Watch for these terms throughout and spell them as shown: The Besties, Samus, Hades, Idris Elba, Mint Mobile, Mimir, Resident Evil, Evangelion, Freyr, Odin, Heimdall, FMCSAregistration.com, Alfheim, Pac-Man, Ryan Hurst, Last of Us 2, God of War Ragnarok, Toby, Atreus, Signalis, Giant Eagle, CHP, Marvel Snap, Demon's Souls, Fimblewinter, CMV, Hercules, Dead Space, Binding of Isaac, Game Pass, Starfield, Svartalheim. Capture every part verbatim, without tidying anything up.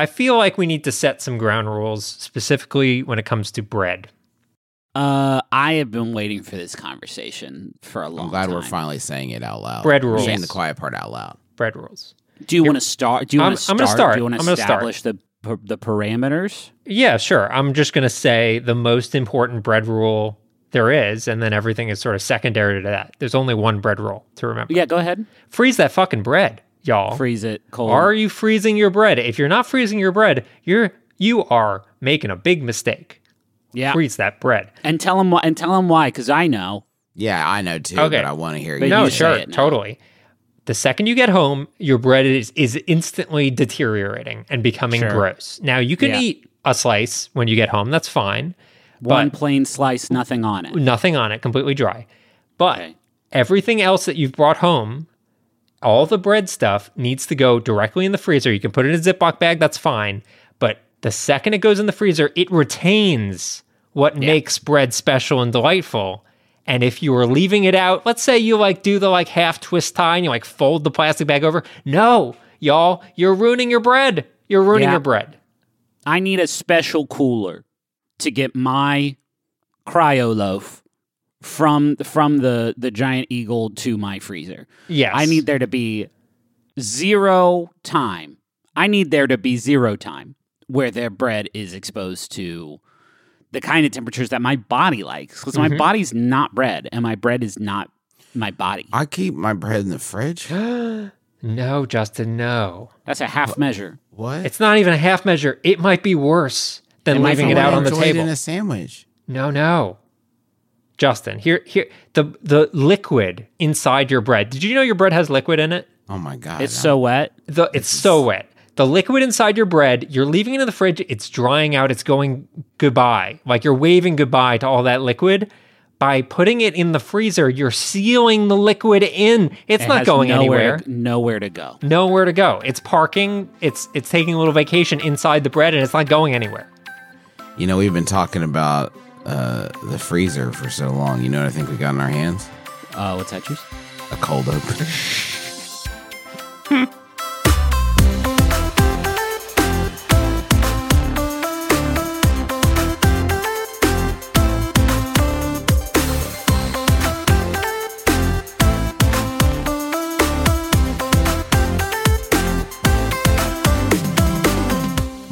I feel like we need to set some ground rules, specifically when it comes to bread. Uh, I have been waiting for this conversation for a long time. I'm glad time. We're finally saying it out loud. Bread rules. We're saying the quiet part out loud. Bread rules. Do you want to start? Do you want to start? start? Do you want to establish start. the the parameters? Yeah, sure. I'm just going to say the most important bread rule there is, and then everything is sort of secondary to that. There's only one bread rule to remember. Yeah, go ahead. Freeze that fucking bread, y'all. Freeze it cold. Are you freezing your bread? If you're not freezing your bread, you're you are making a big mistake. Yeah. Freeze that bread. And tell them why, and tell them why, because I know. Yeah, I know too, okay. But I want to hear you. No, sure, it totally. The second you get home, your bread is, is instantly deteriorating and becoming sure. gross. Now, you can yeah. eat a slice when you get home. That's fine. One plain slice, nothing on it. Nothing on it, completely dry. But okay. everything else that you've brought home, all the bread stuff needs to go directly in the freezer. You can put it in a Ziploc bag, that's fine. But the second it goes in the freezer, it retains what yeah. makes bread special and delightful. And if you were leaving it out, let's say you like do the like half twist tie and you like fold the plastic bag over. No, y'all, you're ruining your bread. You're ruining yeah. your bread. I need a special cooler to get my cryo loaf from from the, the Giant Eagle to my freezer. Yes. I need there to be zero time. I need there to be zero time where their bread is exposed to the kind of temperatures that my body likes, because mm-hmm. my body's not bread, and my bread is not my body. I keep my bread in the fridge. No, Justin, no. That's a half Wh- measure. What? It's not even a half measure. It might be worse than it leaving it out on the table. In a sandwich. No, no, Justin. Here, here. The the liquid inside your bread. Did you know your bread has liquid in it? Oh my god! It's I'm, so wet. The it's is... so wet. The liquid inside your bread, you're leaving it in the fridge, it's drying out, it's going goodbye. Like you're waving goodbye to all that liquid. By putting it in the freezer, you're sealing the liquid in. It's it not going nowhere, anywhere. Nowhere to go. Nowhere to go. It's parking, it's it's taking a little vacation inside the bread, and it's not going anywhere. You know, we've been talking about uh, the freezer for so long. You know what I think we got in our hands? Uh, what's that, Juice? A cold opener.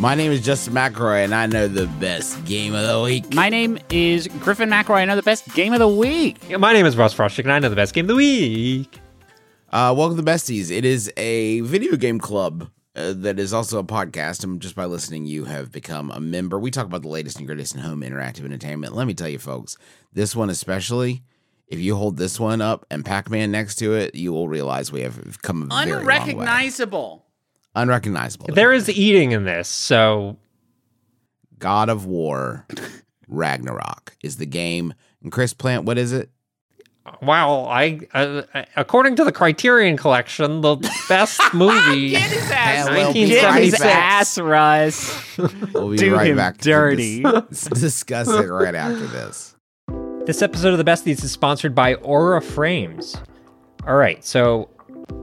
My name is Justin McElroy, and I know the best game of the week. My name is Griffin McElroy, and I know the best game of the week. Yeah, my name is Ross Frostick, and I know the best game of the week. Uh, welcome to the Besties. It is a video game club uh, that is also a podcast, and just by listening, you have become a member. We talk about the latest and greatest in home interactive entertainment. Let me tell you, folks, this one especially, if you hold this one up and Pac-Man next to it, you will realize we have come a very long way. Unrecognizable. Unrecognizable. There is eating in this, so... God of War Ragnarok is the game. And Chris Plant, what is it? Well, I uh, according to the Criterion Collection, the best movie... Get his ass! Get his ass, Russ! We'll be Do right him back dirty. to dis- discuss it right after this. This episode of The Besties is sponsored by Aura Frames. All right, so...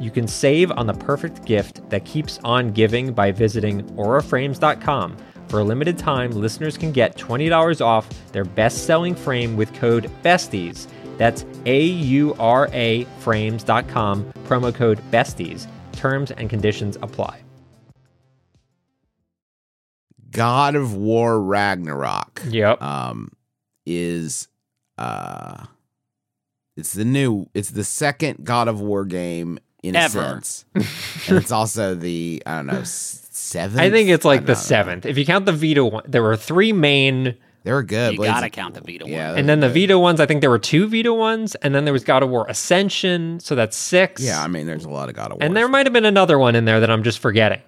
you can save on the perfect gift that keeps on giving by visiting aura frames dot com. For a limited time, listeners can get twenty dollars off their best-selling frame with code BESTIES. That's A U R A frames dot com, promo code BESTIES. Terms and conditions apply. God of War Ragnarok. Yep. Um, is uh, it's the new, it's the second God of War game in Ever. a sense, and it's also the I don't know seventh. I think it's like the know. seventh. If you count the Vita one, there were three main. They were good. You Blades gotta of, count the Vita yeah, one, and then good. the Vita ones. I think there were two Vita ones, and then there was God of War Ascension. So that's six. Yeah, I mean, there's a lot of God of War, and there might have been another one in there that I'm just forgetting.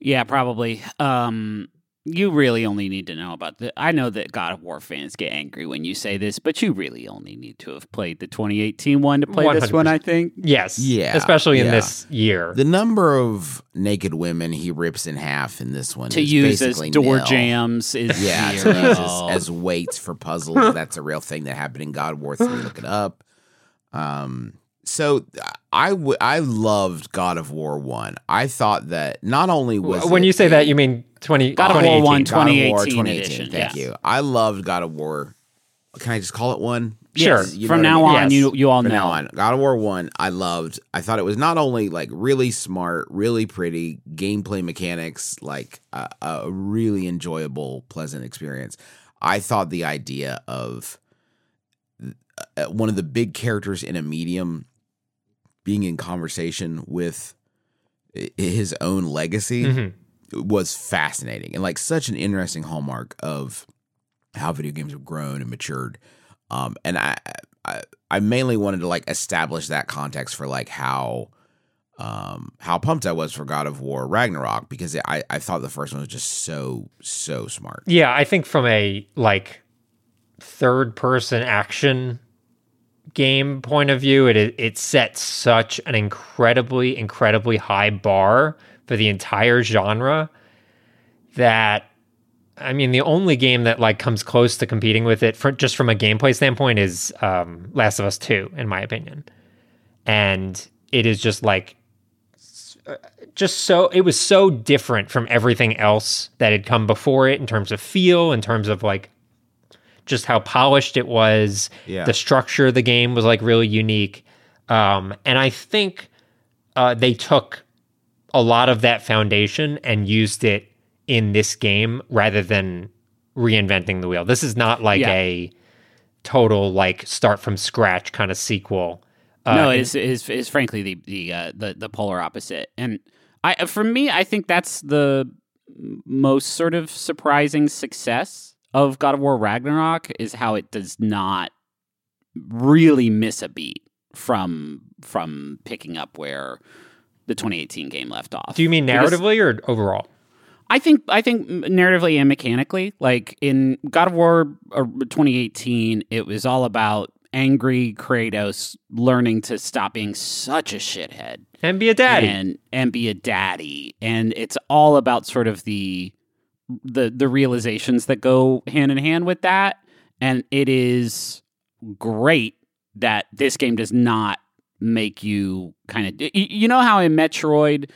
Yeah, probably. Um, you really only need to know about the. I know that God of War fans get angry when you say this, but you really only need to have played the twenty eighteen one to play one hundred percent this one, I think. Yes. Yeah. Especially yeah. in this year. The number of naked women he rips in half in this one to is use as door nil. jams is yeah, zero. To use as, as weights for puzzles. That's a real thing that happened in God of War three. Look it up. Um. So I, w- I loved God of War one. I thought that not only was When it you say a, that, you mean twenty God of War one, twenty eighteen, God of War twenty eighteen edition. Thank yeah. you. I loved God of War. Can I just call it one? Sure. Yes, From now I mean? on, yes. you you all From know. Now on, God of War one, I loved. I thought it was not only like really smart, really pretty, gameplay mechanics, like uh, a really enjoyable, pleasant experience. I thought the idea of uh, one of the big characters in a medium being in conversation with his own legacy mm-hmm. was fascinating and like such an interesting hallmark of how video games have grown and matured. Um, and I, I, I mainly wanted to like establish that context for like how, um, how pumped I was for God of War Ragnarok, because it, I, I thought the first one was just so, so smart. Yeah. I think from a like third person action game point of view, it it sets such an incredibly, incredibly high bar for the entire genre that, I mean, the only game that like comes close to competing with it for, just from a gameplay standpoint is um, Last of Us two, in my opinion. And it is just like, just so, it was so different from everything else that had come before it in terms of feel, in terms of like, just how polished it was. Yeah. The structure of the game was like really unique. Um, and I think uh, they took a lot of that foundation and used it in this game rather than reinventing the wheel. This is not like yeah. a total like start from scratch kind of sequel. Uh, no, it is, it is, it is frankly the the, uh, the the polar opposite. And I for me, I think that's the most sort of surprising success of God of War Ragnarok is how it does not really miss a beat from from picking up where the twenty eighteen game left off. Do you mean narratively because or overall? I think I think narratively and mechanically. Like in God of War twenty eighteen, it was all about angry Kratos learning to stop being such a shithead and be a daddy and and be a daddy, and it's all about sort of the the the realizations that go hand in hand with that. And it is great that this game does not make you kind of, you know how in Metroid,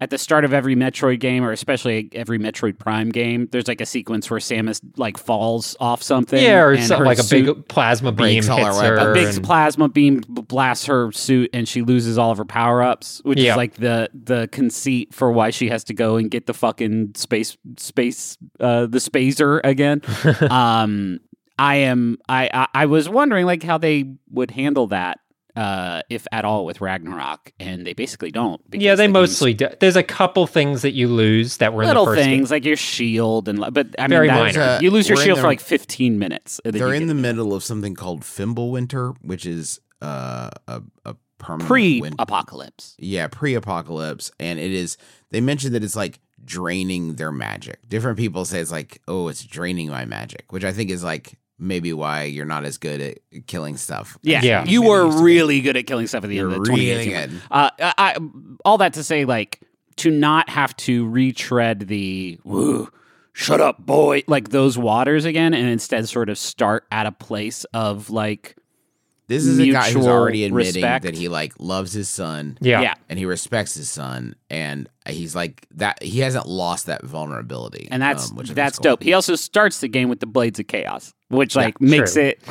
at the start of every Metroid game, or especially every Metroid Prime game, there's like a sequence where Samus like falls off something. Yeah, or and something like a big plasma beam hits her. her. A big and... plasma beam blasts her suit, and she loses all of her power-ups, which yep. is like the the conceit for why she has to go and get the fucking space space uh, the spacer again. um, I am I, I I was wondering like how they would handle that. Uh, if at all, with Ragnarok, and they basically don't. Yeah, they the mostly do. There's a couple things that you lose that were in the first game. Little things, like your shield, and but I Very mean, minor. That, uh, you lose your shield the, for like fifteen minutes. They're in the middle of something called Fimblewinter, which is uh, a, a permanent... Pre-apocalypse. Win- yeah, pre-apocalypse, and it is... They mentioned that it's like draining their magic. Different people say it's like, oh, it's draining my magic, which I think is like... Maybe why you're not as good at killing stuff. Yeah, yeah. you Maybe were you really good at killing stuff at the you're end of the really twenty eighteen. Uh, I, I, all that to say, like, to not have to retread the, woo, shut up, boy, like those waters again, and instead sort of start at a place of, like, This is a guy who's already admitting respect. that he like loves his son, yeah. yeah, and he respects his son, and he's like that. He hasn't lost that vulnerability, and that's um, which that's dope. He also starts the game with the Blades of Chaos, which like yeah, makes true. it,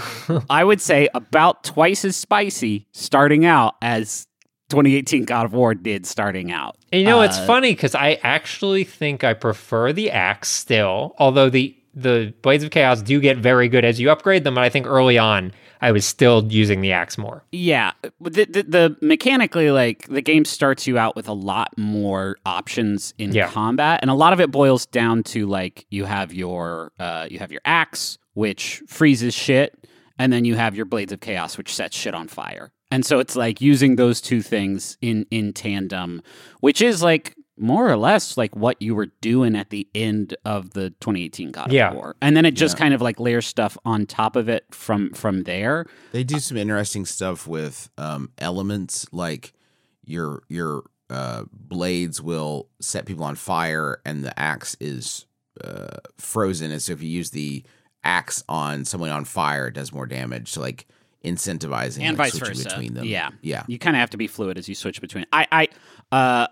I would say, about twice as spicy starting out as twenty eighteen God of War did starting out. And you know, uh, it's funny because I actually think I prefer the axe still, although the. The Blades of Chaos do get very good as you upgrade them, but I think early on, I was still using the axe more. Yeah. The, the, the mechanically, like, the game starts you out with a lot more options in yeah. combat, and a lot of it boils down to, like, you have your uh, you have your axe, which freezes shit, and then you have your Blades of Chaos, which sets shit on fire. And so it's, like, using those two things in, in tandem, which is, like... more or less like what you were doing at the end of the twenty eighteen God of yeah. War. And then it just yeah. kind of like layers stuff on top of it from from there. They do some interesting stuff with um, elements, like your your uh, blades will set people on fire and the axe is uh, frozen. And so if you use the axe on someone on fire, it does more damage. So like incentivizing and like, vice switching versa. between them. Yeah. yeah. You kind of have to be fluid as you switch between. I... I uh,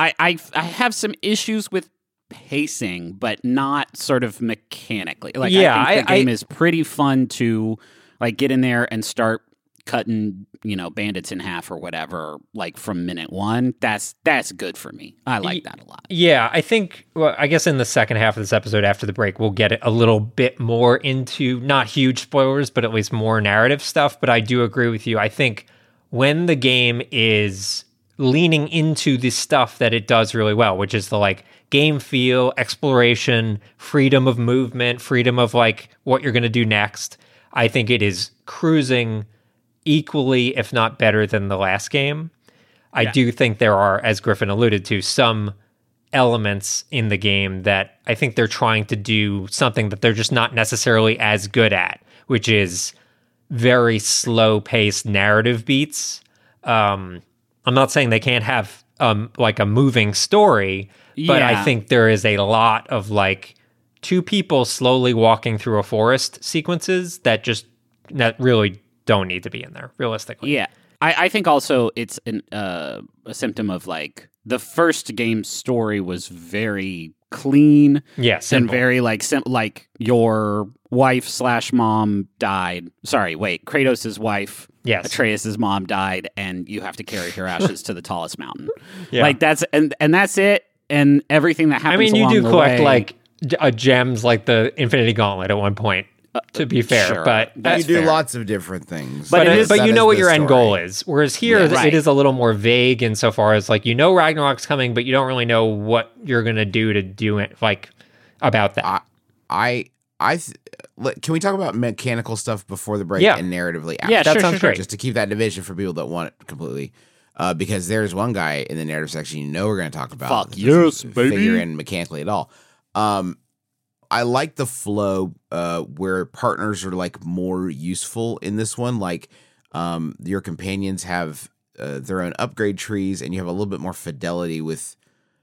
I, I I have some issues with pacing, but not sort of mechanically. Like yeah, I think the I, game I, is pretty fun to like get in there and start cutting, you know, bandits in half or whatever, like from minute one. That's that's good for me. I like that a lot. Yeah, I think, well, I guess in the second half of this episode after the break, we'll get a little bit more into, not huge spoilers, but at least more narrative stuff. But I do agree with you. I think when the game is... leaning into the stuff that it does really well, which is the like game feel, exploration, freedom of movement, freedom of like what you're going to do next. I think it is cruising equally, if not better than the last game. I yeah. do think there are, as Griffin alluded to, some elements in the game that I think they're trying to do something that they're just not necessarily as good at, which is very slow paced narrative beats. Um, I'm not saying they can't have um, like a moving story, but yeah. I think there is a lot of like two people slowly walking through a forest sequences that just that really don't need to be in there, realistically. Yeah, I, I think also it's an, uh, a symptom of like the first game's story was very clean, yeah, simple. and very like sim- like your wife slash mom died. Sorry, wait, Kratos' wife. Yes. Atreus' mom died, and you have to carry her ashes to the tallest mountain. Yeah. Like that's and and that's it, and everything that happens. I mean, you along do collect way, like uh, gems, like the Infinity Gauntlet at one point. To be fair, sure, but you do fair. lots of different things. But but, is, but you know what your story. end goal is. Whereas here, yeah, right. it is a little more vague insofar as like you know Ragnarok's coming, but you don't really know what you're gonna do to do it. Like about that, I I. I th- Can we talk about mechanical stuff before the break yeah. and narratively after? Yeah, that sure, sounds sure, great. Just to keep that division for people that want it completely. Uh, because there's one guy in the narrative section you know we're going to talk about. Fuck yes, baby. Figure in mechanically at all. Um, I like the flow uh, where partners are like more useful in this one. Like um, your companions have uh, their own upgrade trees and you have a little bit more fidelity with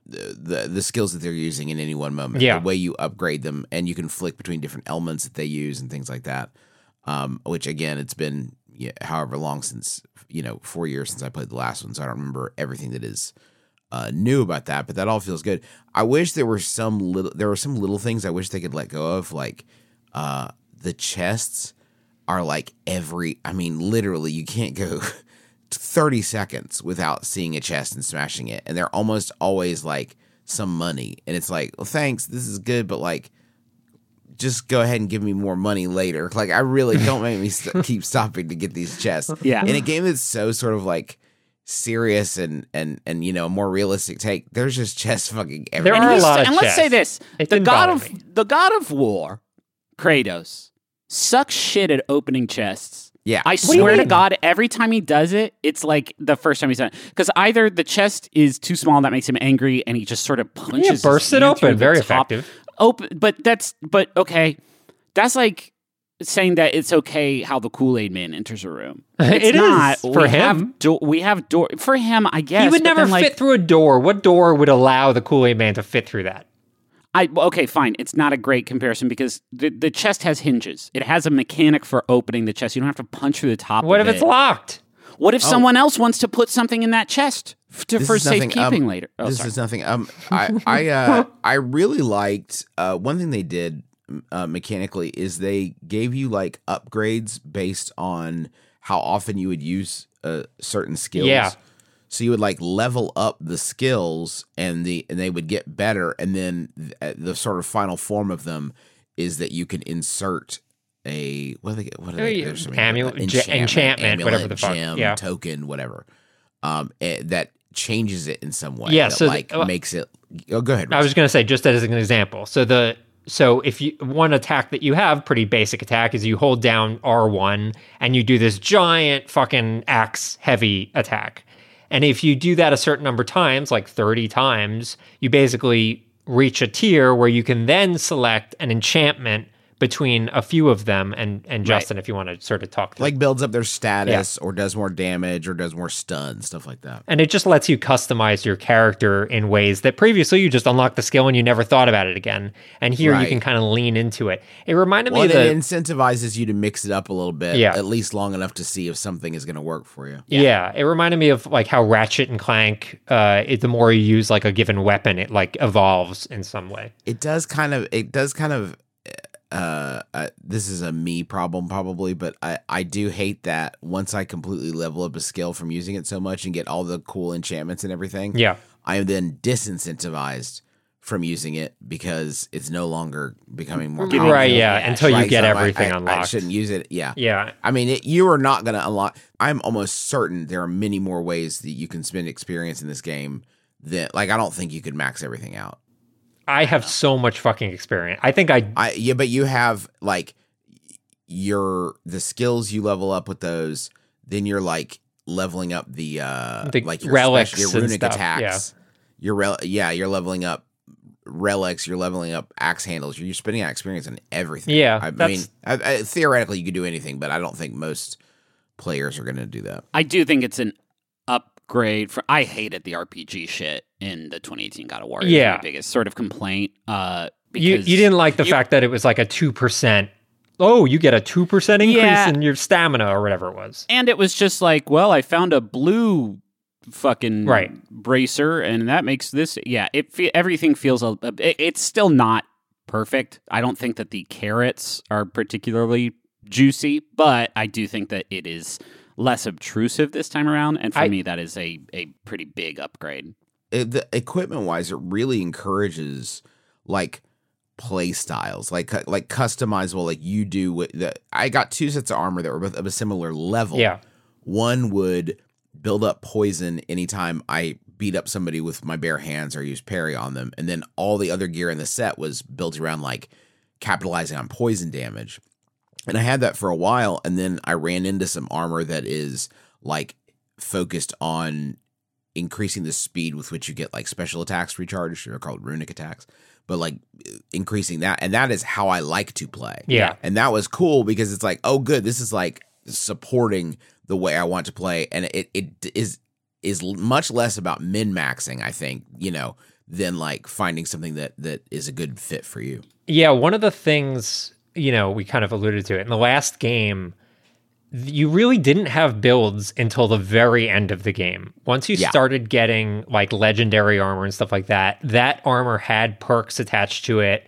The, the the skills that they're using in any one moment, yeah. the way you upgrade them, and you can flick between different elements that they use and things like that. Um, which again, it's been yeah, however long since you know four years since I played the last one, so I don't remember everything that is uh, new about that. But that all feels good. I wish there were some little there were some little things I wish they could let go of, like uh, the chests are like every. I mean, literally, you can't go. thirty seconds without seeing a chest and smashing it, and they're almost always like some money, and it's like, well, thanks, this is good, but like just go ahead and give me more money later. Like I really don't make me st- keep stopping to get these chests yeah in a game that's so sort of like serious and and and you know more realistic take. There's just chests fucking everywhere. There are a lot of and chests. Let's say this, it the god of me. the god of war Kratos sucks shit at opening chests. Yeah, I swear to God, every time he does it, it's like the first time he's done it. Because either the chest is too small, that makes him angry, and he just sort of punches yeah, bursts it open. Very effective. Open, but that's but okay. That's like saying that it's okay how the Kool-Aid Man enters a room. It's it not, is for we him. Have do- we have door for him. I guess he would never then, like, fit through a door. What door would allow the Kool-Aid Man to fit through that? I okay, fine. It's not a great comparison because the, the chest has hinges. It has a mechanic for opening the chest. You don't have to punch through the top what of it. What if it's locked? What if oh. someone else wants to put something in that chest to, for safekeeping um, later? Oh, this sorry. is nothing. Um, I I, uh, I really liked uh, one thing they did uh, mechanically is they gave you like upgrades based on how often you would use uh, certain skills. Yeah. So you would like level up the skills, and the and they would get better, and then th- the sort of final form of them is that you can insert a what are they what are they there's something amulet, like enchantment, enchantment amulet, whatever the fuck gem, yeah. token whatever um it, that changes it in some way. Yeah, that so like the, well, makes it. Oh, go ahead. Richard. I was going to say just as an example. So the so if you one attack that you have, pretty basic attack, is you hold down R one and you do this giant fucking axe heavy attack. And if you do that a certain number of times, like thirty times, you basically reach a tier where you can then select an enchantment between a few of them. And, and Justin, right. if you want to sort of talk through. Like builds up their status yeah. or does more damage or does more stun, stuff like that. And it just lets you customize your character in ways that previously you just unlocked the skill and you never thought about it again. And here right. you can kind of lean into it. It reminded well, me that... It incentivizes you to mix it up a little bit, yeah. at least long enough to see if something is going to work for you. Yeah. yeah, it reminded me of like how Ratchet and Clank, uh, it, the more you use like a given weapon, it like evolves in some way. It does kind of, it does kind of... Uh, uh, this is a me problem probably, but I, I do hate that once I completely level up a skill from using it so much and get all the cool enchantments and everything, yeah. I am then disincentivized from using it because it's no longer becoming more powerful. Right, yeah, yeah. until you like, get so everything I, I, unlocked. I shouldn't use it, yeah. Yeah. I mean, it, you are not going to unlock... I'm almost certain there are many more ways that you can spend experience in this game that, like, I don't think you could max everything out. I have so much fucking experience. I think I... I yeah, but you have, like, your... The skills you level up with those, then you're, like, leveling up the... Uh, the like your relics special, your runic and stuff. Attacks. Yeah. Your rel- yeah, you're leveling up relics. You're leveling up axe handles. You're spending that experience on everything. Yeah. I, I mean, I, I, theoretically, you could do anything, but I don't think most players are going to do that. I do think it's an upgrade for... I hated the R P G shit. In the twenty eighteen God of War, yeah, my biggest sort of complaint. Uh, because you, you didn't like the you, fact that it was like a two percent. Oh, you get a two percent increase yeah. in your stamina or whatever it was, and it was just like, well, I found a blue fucking right. bracer, and that makes this. Yeah, it fe- everything feels. A, it, it's still not perfect. I don't think that the carrots are particularly juicy, but I do think that it is less obtrusive this time around, and for I, me, that is a a pretty big upgrade. It, the equipment-wise, it really encourages like play styles, like like customizable, like you do. With the, I got two sets of armor that were both of a similar level. Yeah, one would build up poison anytime I beat up somebody with my bare hands or use parry on them, and then all the other gear in the set was built around like capitalizing on poison damage. And I had that for a while, and then I ran into some armor that is like focused on increasing the speed with which you get like special attacks recharged, or called runic attacks, but like increasing that. And that is how I like to play. Yeah. And that was cool because it's like, oh good, this is like supporting the way I want to play. And it, it is, is much less about min maxing, I think, you know, than like finding something that, that is a good fit for you. Yeah. One of the things, you know, we kind of alluded to it in the last game, you really didn't have builds until the very end of the game. Once you yeah. started getting like legendary armor and stuff like that, that armor had perks attached to it.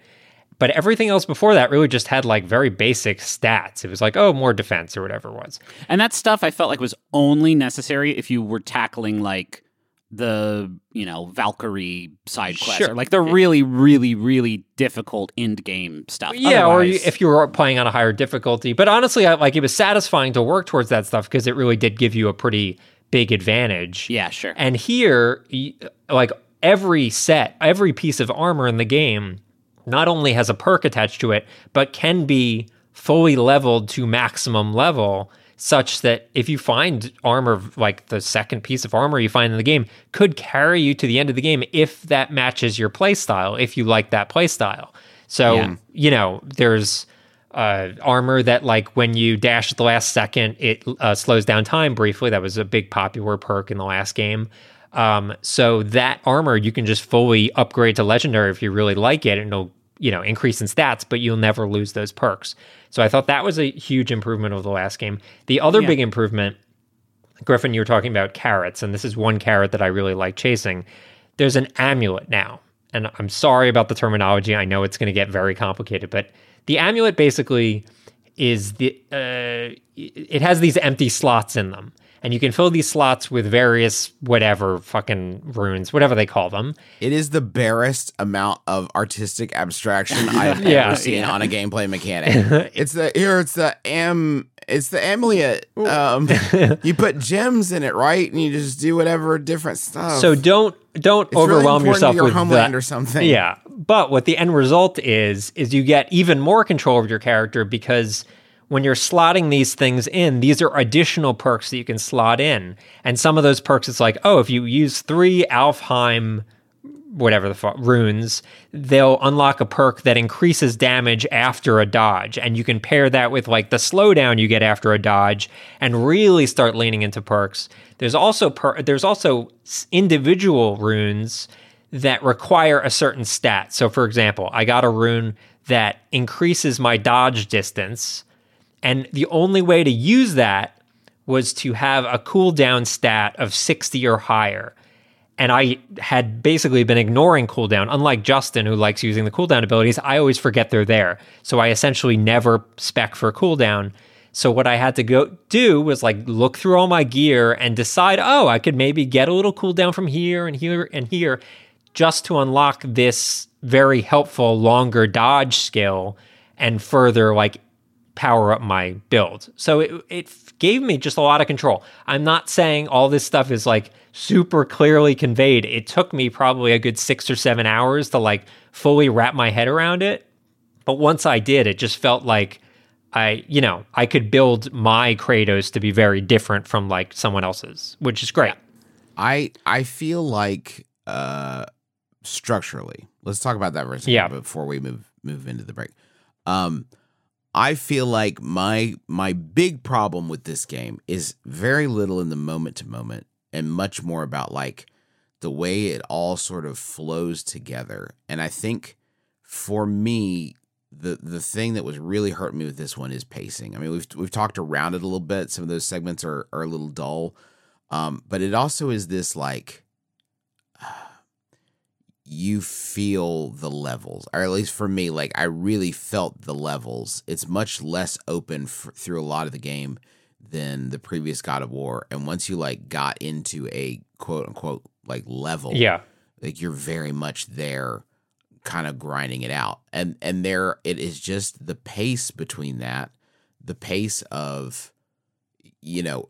But everything else before that really just had like very basic stats. It was like, oh, more defense or whatever it was. And that stuff I felt like was only necessary if you were tackling like the, you know, Valkyrie side quest sure. or like the really, really, really difficult end game stuff. Yeah, Otherwise... or you, if you were playing on a higher difficulty. But honestly, I, like it was satisfying to work towards that stuff because it really did give you a pretty big advantage. Yeah, sure. And here, like every set, every piece of armor in the game not only has a perk attached to it, but can be fully leveled to maximum level, such that if you find armor, like the second piece of armor you find in the game, could carry you to the end of the game if that matches your play style, if you like that play style. So, yeah. you know, there's uh, armor that, like, when you dash at the last second, it uh, slows down time briefly. That was a big popular perk in the last game. Um, so that armor, you can just fully upgrade to legendary if you really like it, and it'll, you know, increase in stats, but you'll never lose those perks. So I thought that was a huge improvement over the last game. The other yeah. big improvement, Griffin, you were talking about carrots, and this is one carrot that I really like chasing. There's an amulet now, and I'm sorry about the terminology. I know it's going to get very complicated, but the amulet basically is the, uh, it has these empty slots in them, and you can fill these slots with various whatever fucking runes, whatever they call them. It is the barest amount of artistic abstraction I've yeah, ever seen yeah. on a gameplay mechanic. It's the here. It's the am. It's the amulet. Um, you put gems in it, right? And you just do whatever different stuff. So don't don't it's overwhelm really yourself to your with homeland that. Or something. Yeah, but what the end result is is you get even more control of your character, because when you're slotting these things in, these are additional perks that you can slot in. And some of those perks, it's like, oh, if you use three Alfheim, whatever the fuck, runes, they'll unlock a perk that increases damage after a dodge. And you can pair that with like the slowdown you get after a dodge and really start leaning into perks. There's also per- there's also individual runes that require a certain stat. So for example, I got a rune that increases my dodge distance, and the only way to use that was to have a cooldown stat of sixty or higher. And I had basically been ignoring cooldown. Unlike Justin, who likes using the cooldown abilities, I always forget they're there. So I essentially never spec for cooldown. So what I had to go do was like look through all my gear and decide, oh, I could maybe get a little cooldown from here and here and here, just to unlock this very helpful longer dodge skill and further like power up my build. So it, it gave me just a lot of control. I'm not saying all this stuff is like super clearly conveyed. It took me probably a good six or seven hours to like fully wrap my head around it. But once I did, it just felt like I, you know, I could build my Kratos to be very different from like someone else's, which is great. I, I feel like uh, structurally, let's talk about that for a second yeah. before we move, move into the break. Um, I feel like my my big problem with this game is very little in the moment to moment and much more about like the way it all sort of flows together. And I think for me, the the thing that was really hurting me with this one is pacing. I mean, we've we've talked around it a little bit. Some of those segments are are a little dull, um, but it also is this like you feel the levels, or at least for me, like I really felt the levels. It's much less open f- through a lot of the game than the previous God of War. And once you like got into a quote unquote like level, yeah, like you're very much there kind of grinding it out. And, and there, it is just the pace between that, the pace of, you know,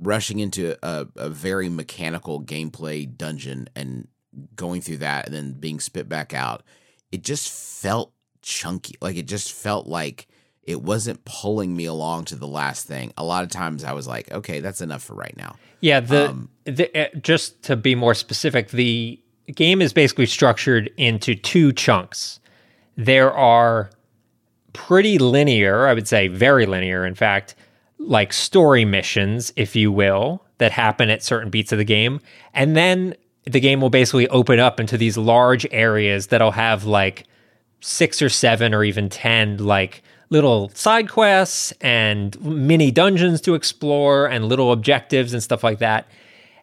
rushing into a, a very mechanical gameplay dungeon and going through that and then being spit back out. It just felt chunky. Like it just felt like it wasn't pulling me along to the last thing. A lot of times I was like, okay, that's enough for right now. Yeah. The, um, the uh, just to be more specific, the game is basically structured into two chunks. There are pretty linear, I would say very linear, in fact, like story missions, if you will, that happen at certain beats of the game. And then the game will basically open up into these large areas that'll have like six or seven or even ten like little side quests and mini dungeons to explore and little objectives and stuff like that.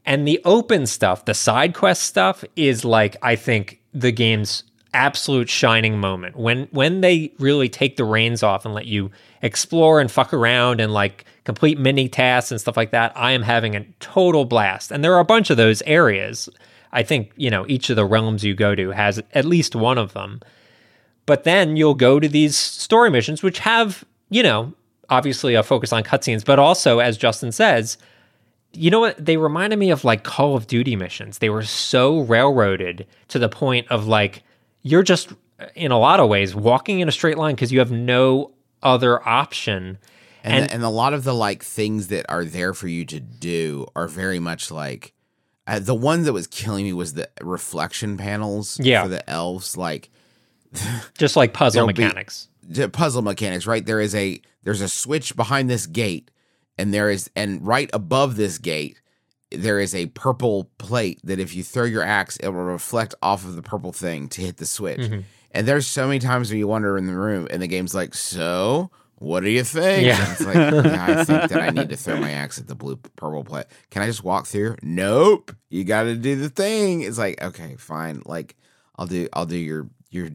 And the open stuff, the side quest stuff, is like, I think, the game's absolute shining moment. When when they really take the reins off and let you explore and fuck around and like complete mini tasks and stuff like that, I am having a total blast. And there are a bunch of those areas. I think, you know, each of the realms you go to has at least one of them. But then you'll go to these story missions, which have, you know, obviously a focus on cutscenes, but also, as Justin says, you know what? They reminded me of like Call of Duty missions. They were so railroaded to the point of like, you're just, in a lot of ways, walking in a straight line because you have no other option. And, and, the, and a lot of the like things that are there for you to do are very much like, uh, the one that was killing me was the reflection panels yeah. for the elves. Like, just like puzzle mechanics. Be, puzzle mechanics, right? There is a, there's a switch behind this gate, and there is, and right above this gate there is a purple plate that if you throw your axe, it will reflect off of the purple thing to hit the switch. Mm-hmm. And there's so many times where you wander in the room and the game's like, so what do you think? Yeah. And it's like, yeah, I think that I need to throw my axe at the blue purple plate. Can I just walk through? Nope. You got to do the thing. It's like, okay, fine. Like I'll do, I'll do your, your,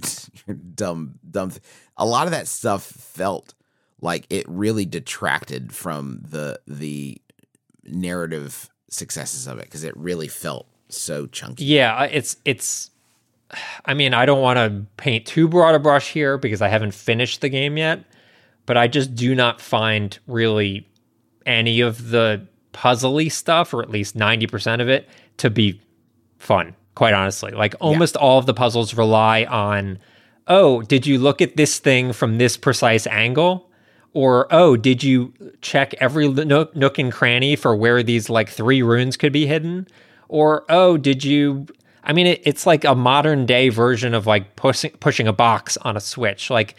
your dumb, dumb. Th- A lot of that stuff felt like it really detracted from the, the narrative successes of it. 'Cause it really felt so chunky. Yeah. It's, it's, I mean, I don't want to paint too broad a brush here because I haven't finished the game yet, but I just do not find really any of the puzzly stuff, or at least ninety percent of it, to be fun, quite honestly. Like almost yeah. all of the puzzles rely on, oh, did you look at this thing from this precise angle? Or, oh, did you check every nook, nook and cranny for where these like three runes could be hidden? Or, oh, did you... I mean, it, it's like a modern day version of like pushing pushing a box on a Switch. Like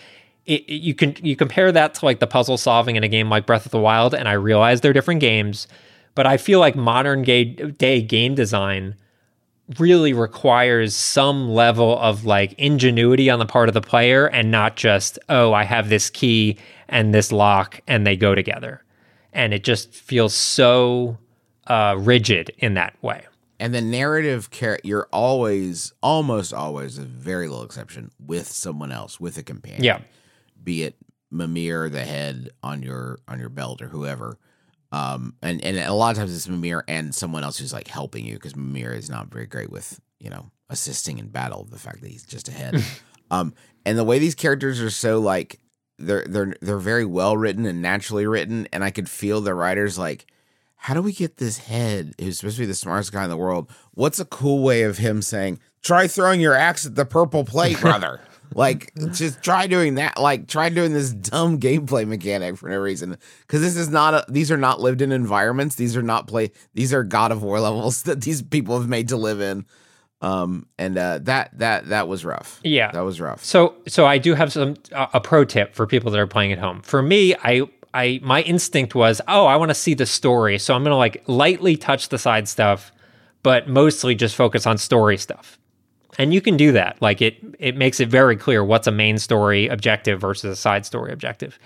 it, it, you can you compare that to like the puzzle solving in a game like Breath of the Wild, and I realize they're different games, but I feel like modern gay, day game design really requires some level of like ingenuity on the part of the player, and not just, oh, I have this key and this lock and they go together. And it just feels so uh, rigid in that way. And the narrative character, you're always, almost always, a very little exception, with someone else, with a companion. Yeah. Be it Mimir, the head on your on your belt, or whoever. Um, and, and a lot of times it's Mimir and someone else who's, like, helping you, because Mimir is not very great with, you know, assisting in battle, the fact that he's just a head. um, and the way these characters are so, like, they're they're they're very well-written and naturally written, and I could feel the writers, like, how do we get this head, who's supposed to be the smartest guy in the world? What's a cool way of him saying, try throwing your axe at the purple plate, brother? Like, just try doing that. Like, try doing this dumb gameplay mechanic for no reason. Because this is not, a, these are not lived in environments. These are not play, these are God of War levels that these people have made to live in. Um, and uh, that that that was rough. Yeah. That was rough. So so I do have some uh, a pro tip for people that are playing at home. For me, I... I my instinct was, oh, I want to see the story. So I'm going to like lightly touch the side stuff, but mostly just focus on story stuff. And you can do that. Like it it makes it very clear what's a main story objective versus a side story objective.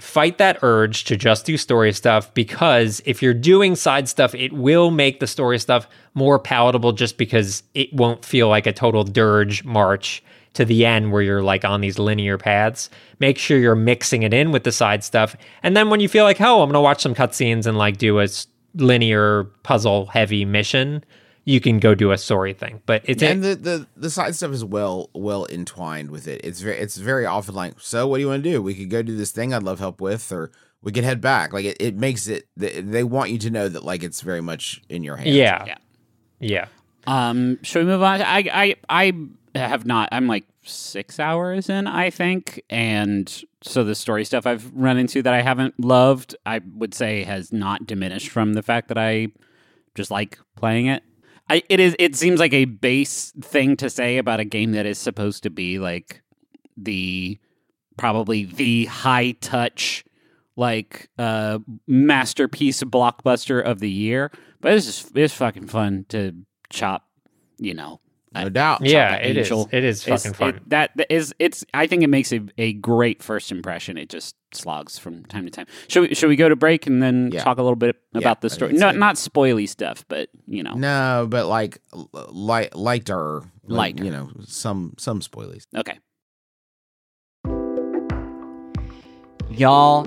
Fight that urge to just do story stuff, because if you're doing side stuff, it will make the story stuff more palatable, just because it won't feel like a total dirge march to the end where you're like on these linear paths. Make sure you're mixing it in with the side stuff. And then when you feel like, oh, I'm going to watch some cutscenes and like do a linear puzzle heavy mission, you can go do a story thing. But it's and it. the, the the side stuff is well well entwined with it. It's very it's very often like, so what do you want to do? We could go do this thing I'd love help with, or we could head back. Like it, it makes it, they want you to know that like it's very much in your hands. Yeah. Yeah. Yeah. Um, should we move on? I I I have not. I'm like six hours in, I think, and so the story stuff I've run into that I haven't loved, I would say, has not diminished from the fact that I just like playing it. I it is. It seems like a base thing to say about a game that is supposed to be like the probably the high touch like uh, masterpiece blockbuster of the year, but this is it's fucking fun to chop, you know. No doubt. Yeah, it Angel. is. It is fucking it's, fun. It, that is, it's, I think it makes a, a great first impression. It just slogs from time to time. Should we, should we go to break and then yeah. talk a little bit about yeah, the story? No, not spoily stuff, but, you know. No, but like, light, lighter. Like, lighter. You know, some, some spoilies. Okay. Y'all,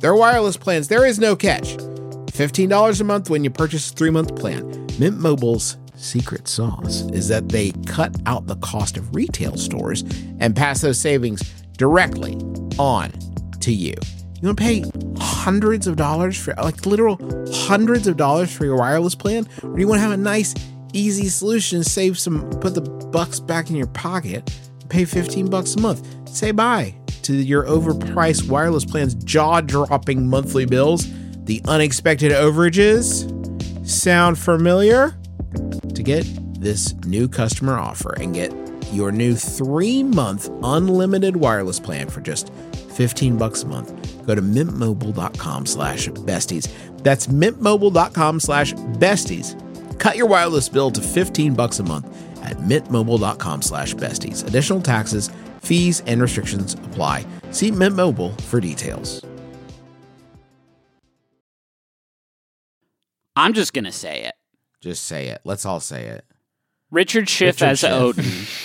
Their wireless plans, there is no catch. fifteen dollars a month when you purchase a three-month plan. Mint Mobile's secret sauce is that they cut out the cost of retail stores and pass those savings directly on to you. You want to pay hundreds of dollars for, like, literal hundreds of dollars for your wireless plan? Or you want to have a nice, easy solution, save some, put the bucks back in your pocket, pay fifteen bucks a month. Say bye to your overpriced wireless plan's jaw-dropping monthly bills. The unexpected overages. Sound familiar? To get this new customer offer and get your new three-month unlimited wireless plan for just fifteen bucks a month, go to mintmobile.com slash besties. That's mintmobile.com slash besties. Cut your wireless bill to fifteen bucks a month at mintmobile.com slash besties. Additional taxes, fees, and restrictions apply. See Mint Mobile for details. I'm just going to say it. Just say it. Let's all say it. Richard Schiff Richard as Schiff.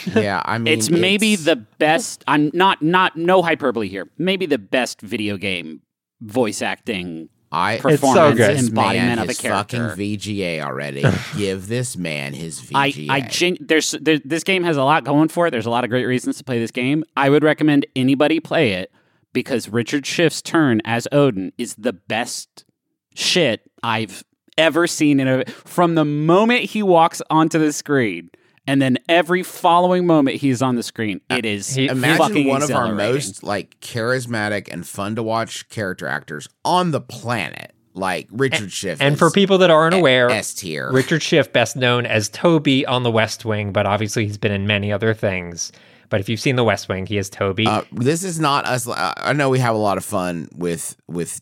Odin. Yeah, I mean, it's maybe it's... the best. I'm not not no hyperbole here. Maybe the best video game voice acting I, performance it's so embodiment man, of a character. Fucking V G A already. Give this man his V G A. I, I gen- there's there, this game has a lot going for it. There's a lot of great reasons to play this game. I would recommend anybody play it because Richard Schiff's turn as Odin is the best shit I've ever seen in a, from the moment he walks onto the screen and then every following moment he's on the screen, it is he, imagine fucking one of our most like charismatic and fun to watch character actors on the planet, like Richard and, Schiff. And for people that aren't aware, S-tier. Richard Schiff, best known as Toby on The West Wing, but obviously he's been in many other things. But if you've seen The West Wing, he is Toby. Uh, this is not us. I know we have a lot of fun with with.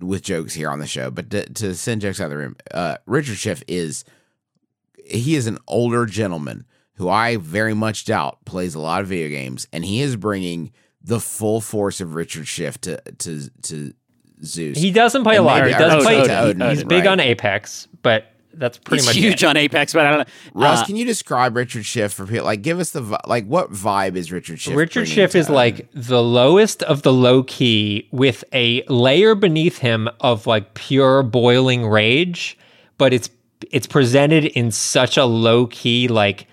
with jokes here on the show, but to, to send jokes out of the room, uh, Richard Schiff is, he is an older gentleman who I very much doubt plays a lot of video games, and he is bringing the full force of Richard Schiff to, to, to Zeus. He doesn't play and a lot. He doesn't play. Odin, Odin, Odin, he's big right? on Apex, but that's pretty he's much huge it. on Apex, but I don't know. Ross, uh, can you describe Richard Schiff for people? Like, give us the vi- like, what vibe is Richard Schiff? Richard Schiff is Odin? Like the lowest of the low key, with a layer beneath him of like pure boiling rage, but it's it's presented in such a low key, like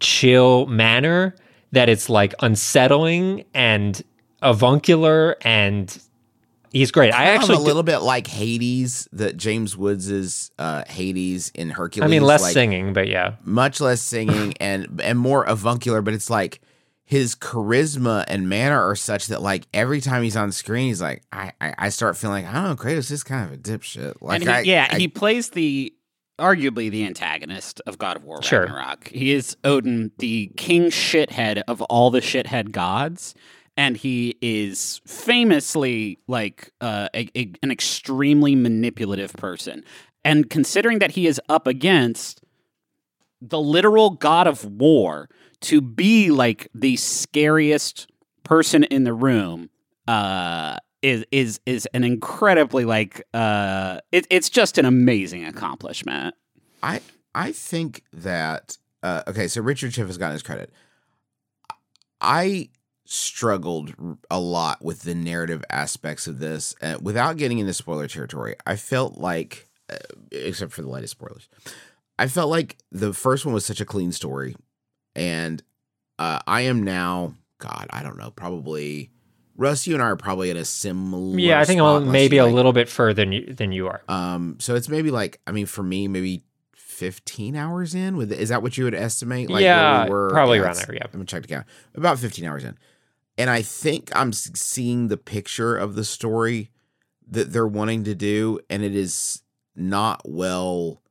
chill manner that it's like unsettling and avuncular, and he's great. I actually a little d- bit like Hades, the James Woods' uh, Hades in Hercules. I mean, less like, singing, but yeah, much less singing and and more avuncular. But it's like his charisma and manner are such that like every time he's on screen, he's like, I I, I start feeling like I don't know, Kratos is kind of a dipshit. Like, he, I, yeah, I, he plays the arguably the antagonist of God of War Ragnarok. Sure. He is Odin, the king shithead of all the shithead gods. And he is famously like uh, a, a, an extremely manipulative person. And considering that he is up against the literal god of war, to be like the scariest person in the room uh, is is is an incredibly like uh, it, it's just an amazing accomplishment. I I think that uh, okay. So Richard Schiff has gotten his credit. I. struggled a lot with the narrative aspects of this. Uh, without getting into spoiler territory, I felt like, uh, except for the lightest spoilers, I felt like the first one was such a clean story. And uh, I am now, God, I don't know, probably Russ, you and I are probably at a similar Yeah, I think spot, I'm maybe like, a little bit further than you, than you are. Um, so it's maybe like, I mean, for me, maybe fifteen hours in. With Is that what you would estimate? Like yeah, we were, probably yeah, around there, yeah. Let me check the count. About fifteen hours in. And I think I'm seeing the picture of the story that they're wanting to do, and it is not well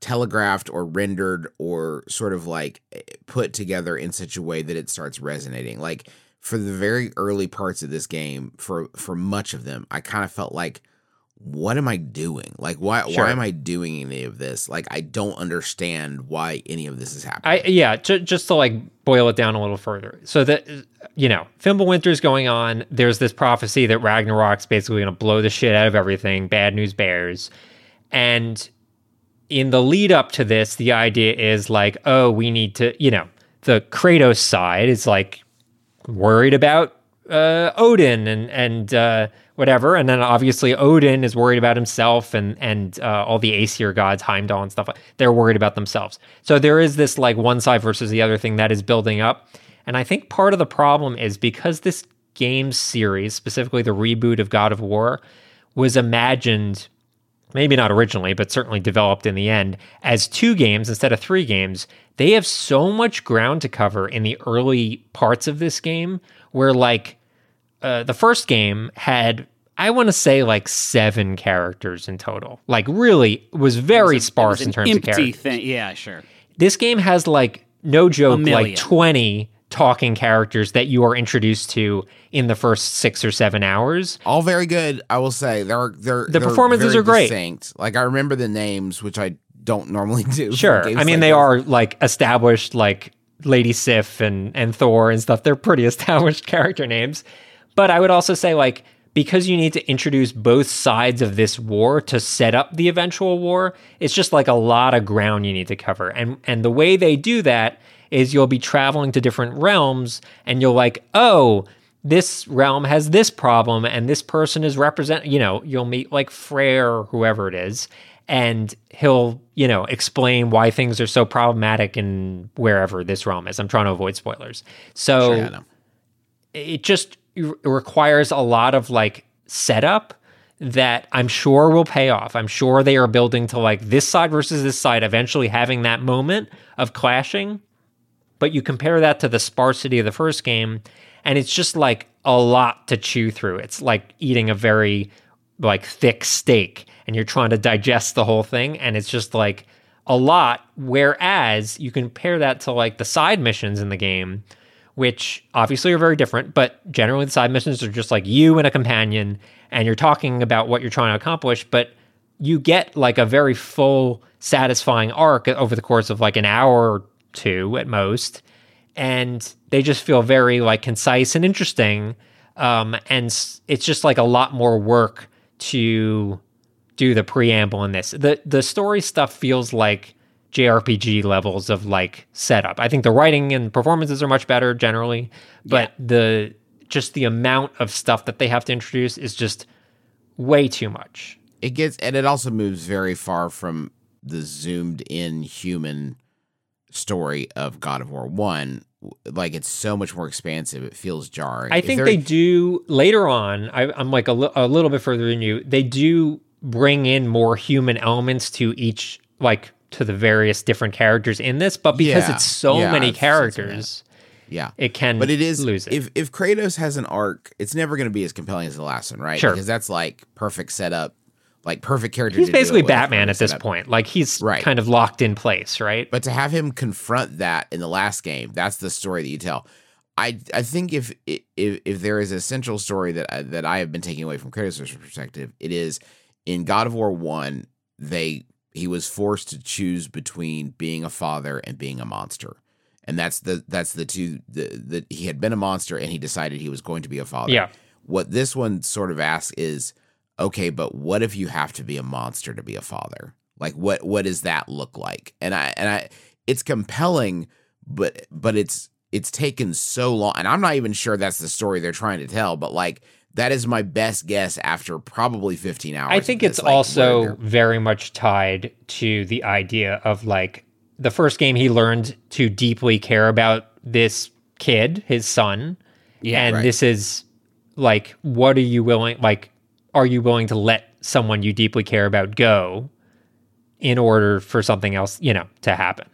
telegraphed or rendered or sort of like put together in such a way that it starts resonating. Like, for the very early parts of this game, for, for much of them, I kind of felt like, what am I doing? Like, why sure. why am I doing any of this? Like, I don't understand why any of this is happening. I, yeah, j- just to like boil it down a little further. So that, you know, Fimblewinter's going on. There's this prophecy that Ragnarok's basically going to blow the shit out of everything. Bad news bears. And in the lead up to this, the idea is like, oh, we need to, you know, the Kratos side is like, worried about uh, Odin and and uh, whatever. And then obviously Odin is worried about himself and and uh, all the Aesir gods, Heimdall and stuff. They're worried about themselves. So there is this like one side versus the other thing that is building up. And I think part of the problem is because this game series, specifically the reboot of God of War, was imagined, maybe not originally, but certainly developed in the end, as two games instead of three games, they have so much ground to cover in the early parts of this game where, like, uh, the first game had, I want to say, like, seven characters in total. Like, really, was very it was a, sparse it was an in terms empty of characters. Thing. Yeah, sure. This game has, like, no joke, like, twenty talking characters that you are introduced to in the first six or seven hours. All very good, I will say. They're, they're, the they're performances are great. Distinct. Like, I remember the names, which I... don't normally do. Sure. I mean, like they this. are like established, like Lady Sif and, and Thor and stuff. They're pretty established character names. But I would also say, like, because you need to introduce both sides of this war to set up the eventual war, it's just like a lot of ground you need to cover. And and the way they do that is you'll be traveling to different realms and you'll like, oh, this realm has this problem and this person is represent, you know, you'll meet like Freyr or whoever it is. And he'll, you know, explain why things are so problematic in wherever this realm is. I'm trying to avoid spoilers. So sure, I know. It just it requires a lot of like setup that I'm sure will pay off. I'm sure they are building to like this side versus this side, eventually having that moment of clashing. But you compare that to the sparsity of the first game, and it's just like a lot to chew through. It's like eating a very like thick steak. And you're trying to digest the whole thing, and it's just like a lot. Whereas you compare that to like the side missions in the game, which obviously are very different, but generally the side missions are just like you and a companion, and you're talking about what you're trying to accomplish, but you get like a very full, satisfying arc over the course of like an hour or two at most, and they just feel very like concise and interesting. Um, and it's just like a lot more work to do the preamble in this. The the story stuff feels like J R P G levels of like setup. I think the writing and performances are much better generally, but yeah. the just the amount of stuff that they have to introduce is just way too much. It gets, and it also moves very far from the zoomed in human story of God of War one. Like, it's so much more expansive. It feels jarring. I think they do later on. I, I'm like a, li- a little bit further than you. They do bring in more human elements to each, like to the various different characters in this, but because yeah, it's so yeah, many characters, yeah, it can but it is, lose it. If, if Kratos has an arc, it's never going to be as compelling as the last one, right? Sure. Because that's like perfect setup, like perfect character. He's basically Batman at this point. Like he's right. kind of locked in place, right? But to have him confront that in the last game, that's the story that you tell. I I think if if, if there is a central story that I, that I have been taking away from Kratos' perspective, it is... In God of War one, they he was forced to choose between being a father and being a monster, and that's the that's the two that he had been a monster and he decided he was going to be a father. Yeah. What this one sort of asks is, okay, but what if you have to be a monster to be a father? Like, what what does that look like? And I and I, it's compelling, but but it's it's taken so long, and I'm not even sure that's the story they're trying to tell, but like. That is my best guess after probably fifteen hours. I think it's like, also whatever. Very much tied to the idea of like the first game he learned to deeply care about this kid, his son. Yeah, and right. This is like, what are you willing, like, are you willing to let someone you deeply care about go in order for something else, you know, to happen?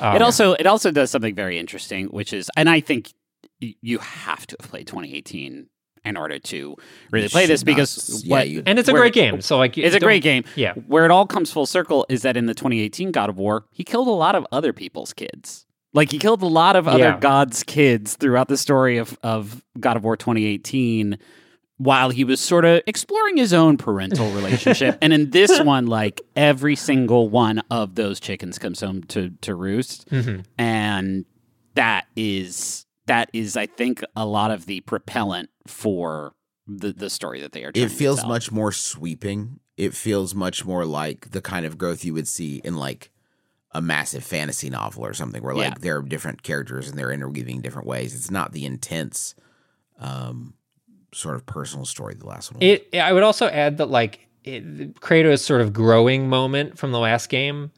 Um, it also, it also does something very interesting, which is, and I think you have to have played twenty eighteen in order to really play this, because yeah, what, you, and it's a great game. So like, it's a great game. Yeah, where it all comes full circle is that in the twenty eighteen God of War, he killed a lot of other people's kids. Like he killed a lot of other yeah. gods' kids throughout the story of, of God of War twenty eighteen, while he was sort of exploring his own parental relationship. And in this one, like every single one of those chickens comes home to to roost, mm-hmm. and that is. That is, I think, a lot of the propellant for the, the story that they are trying to tell. It feels much more sweeping. It feels much more like the kind of growth you would see in, like, a massive fantasy novel or something, where, like, yeah. there are different characters and they're interweaving different ways. It's not the intense um, sort of personal story the last one was. It, I would also add that, like, it, Kratos' sort of growing moment from the last game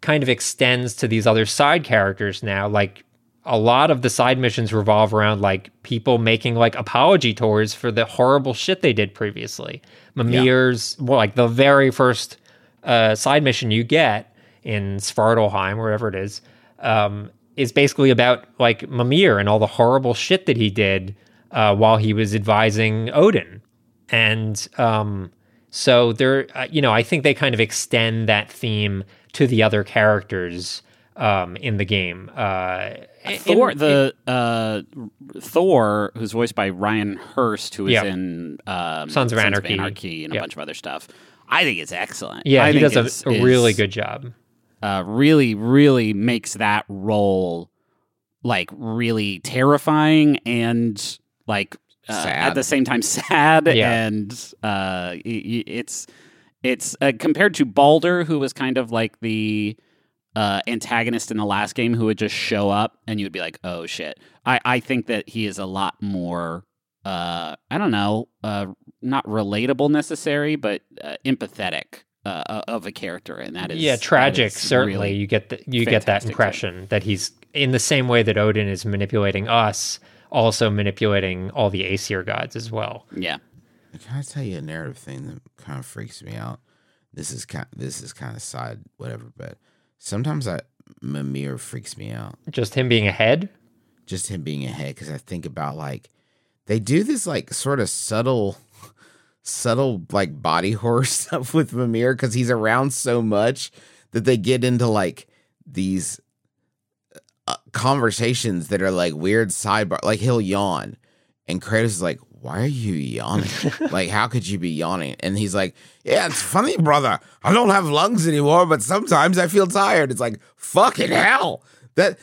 kind of extends to these other side characters now, like... A lot of the side missions revolve around like people making like apology tours for the horrible shit they did previously. Mimir's, yeah. well, like the very first uh, side mission you get in Svartalheim, wherever it is, um, is basically about like Mimir and all the horrible shit that he did uh, while he was advising Odin. And um, so they're, uh, you know, I think they kind of extend that theme to the other characters um, in the game. Uh, Thor, in, the uh, Thor, who's voiced by Ryan Hurst, who is yeah. in um, Sons of Sons Anarchy. of Anarchy and yeah. a bunch of other stuff. I think it's excellent. Yeah, I he think does it's, a, a really good job. Uh, really, really makes that role like really terrifying and like uh, at the same time sad. Yeah. And uh, it's it's uh, compared to Baldur, who was kind of like the. Uh, antagonist in the last game who would just show up and you'd be like, oh shit. I, I think that he is a lot more, uh, I don't know, uh, not relatable necessary, but uh, empathetic uh, of a character, and that is yeah tragic. Is certainly, really you get the, you get that impression thing. That he's in the same way that Odin is manipulating us, also manipulating all the Aesir gods as well. Yeah, can I tell you a narrative thing that kind of freaks me out? This is kind, this is kind of side whatever, but. Sometimes I, Mimir freaks me out. Just him being a head? Just him being a head, because I think about, like, they do this, like, sort of subtle, subtle, like, body horror stuff with Mimir, because he's around so much that they get into, like, these uh, conversations that are, like, weird sidebar. Like, he'll yawn, and Kratos is like, why are you yawning? Like, how could you be yawning? And he's like, yeah, it's funny, brother. I don't have lungs anymore, but sometimes I feel tired. It's like, fucking hell. That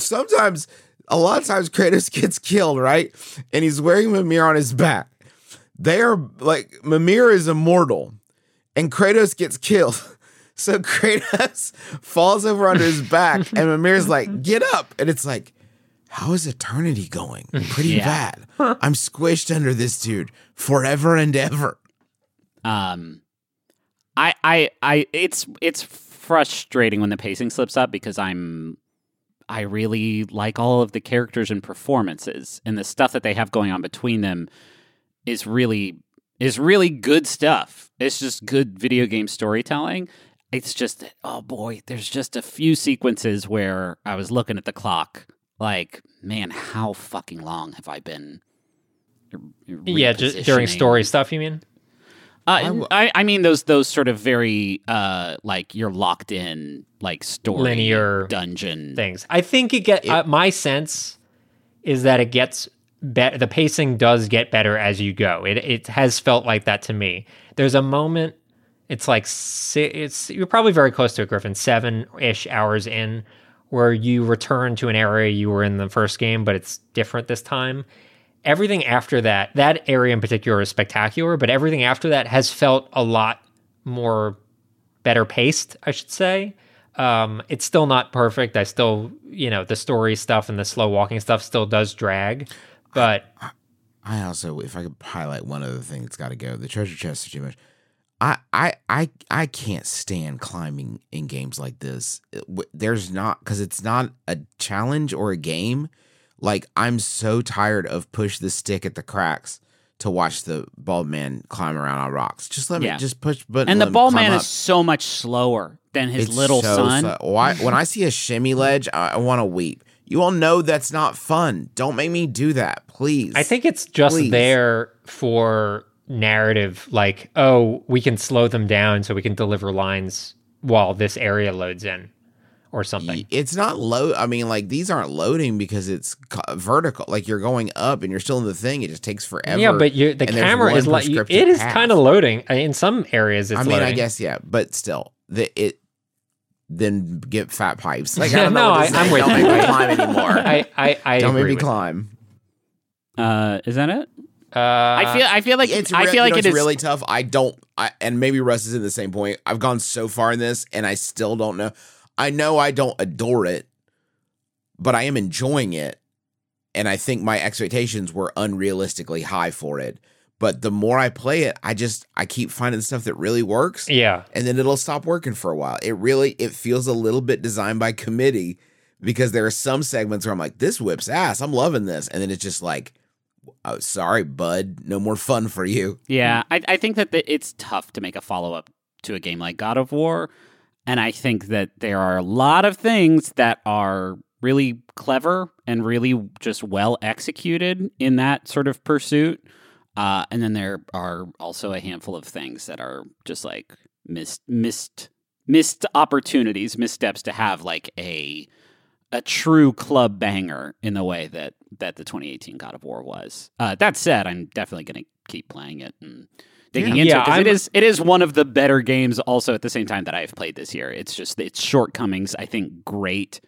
sometimes, a lot of times Kratos gets killed, right? And he's wearing Mimir on his back. They are, like, Mimir is immortal, and Kratos gets killed. So Kratos falls over onto his back, and Mimir's like, get up. And it's like, how is eternity going? Pretty yeah. bad. I'm squished under this dude forever and ever. Um, I, I, I. It's it's frustrating when the pacing slips up, because I'm, I really like all of the characters and performances, and the stuff that they have going on between them is really is really good stuff. It's just good video game storytelling. It's just, oh boy, there's just a few sequences where I was looking at the clock. Like, man, how fucking long have I been? Yeah, just during story stuff, you mean? Uh, I, I mean those those sort of very uh, like you're locked in, like story linear dungeon things. I think it get it, uh, my sense is that it gets better. The pacing does get better as you go. It it has felt like that to me. There's a moment. It's like it's you're probably very close to it, Griffin. Seven ish hours in. Where you return to an area you were in the first game, but it's different this time. Everything after that, that area in particular is spectacular, but everything after that has felt a lot more better paced, I should say. Um, it's still not perfect. I still, you know, the story stuff and the slow walking stuff still does drag, but... I, I also, if I could highlight one other thing that's got to go, the treasure chests are too much. I, I I I can't stand climbing in games like this. There's not, because it's not a challenge or a game. Like, I'm so tired of push the stick at the cracks to watch the bald man climb around on rocks. Just let yeah. me just push button. And the bald man up. is so much slower than his it's little so son. Slow. Why, when I see a shimmy ledge, I, I want to weep. You all know that's not fun. Don't make me do that, please. I think it's just please. there for narrative, like, oh, we can slow them down so we can deliver lines while this area loads in or something. It's not low. I mean, like, these aren't loading because it's vertical. Like, you're going up and you're still in the thing. It just takes forever. Yeah, but you, the camera is like, it is kind of loading. I mean, in some areas it's I mean, loading. I guess, yeah, but still, the, it then get fat pipes. Like, I don't no, know what this I, I'm with Don't you. make me climb anymore. I, I, I Don't make me climb. Uh, is that it? Uh, I feel I feel like it's, re- I feel like know, it's it is really tough. I don't, I, and maybe Russ is in the same point. I've gone so far in this, and I still don't know. I know I don't adore it, but I am enjoying it, and I think my expectations were unrealistically high for it. But the more I play it, I just I keep finding stuff that really works. Yeah, and then it'll stop working for a while. It really it feels a little bit designed by committee because there are some segments where I'm like, this whips ass. I'm loving this, and then it's just like. Oh, sorry, bud. No more fun for you. Yeah, I, I think that the, it's tough to make a follow-up to a game like God of War, and I think that there are a lot of things that are really clever and really just well executed in that sort of pursuit, uh, and then there are also a handful of things that are just like missed, missed, missed opportunities, missteps to have like a... a true club banger in the way that, that the twenty eighteen God of War was. Uh, that said, I'm definitely going to keep playing it and digging yeah, into yeah, it, because it is, it is one of the better games also at the same time that I've played this year. It's just its shortcomings, I think, great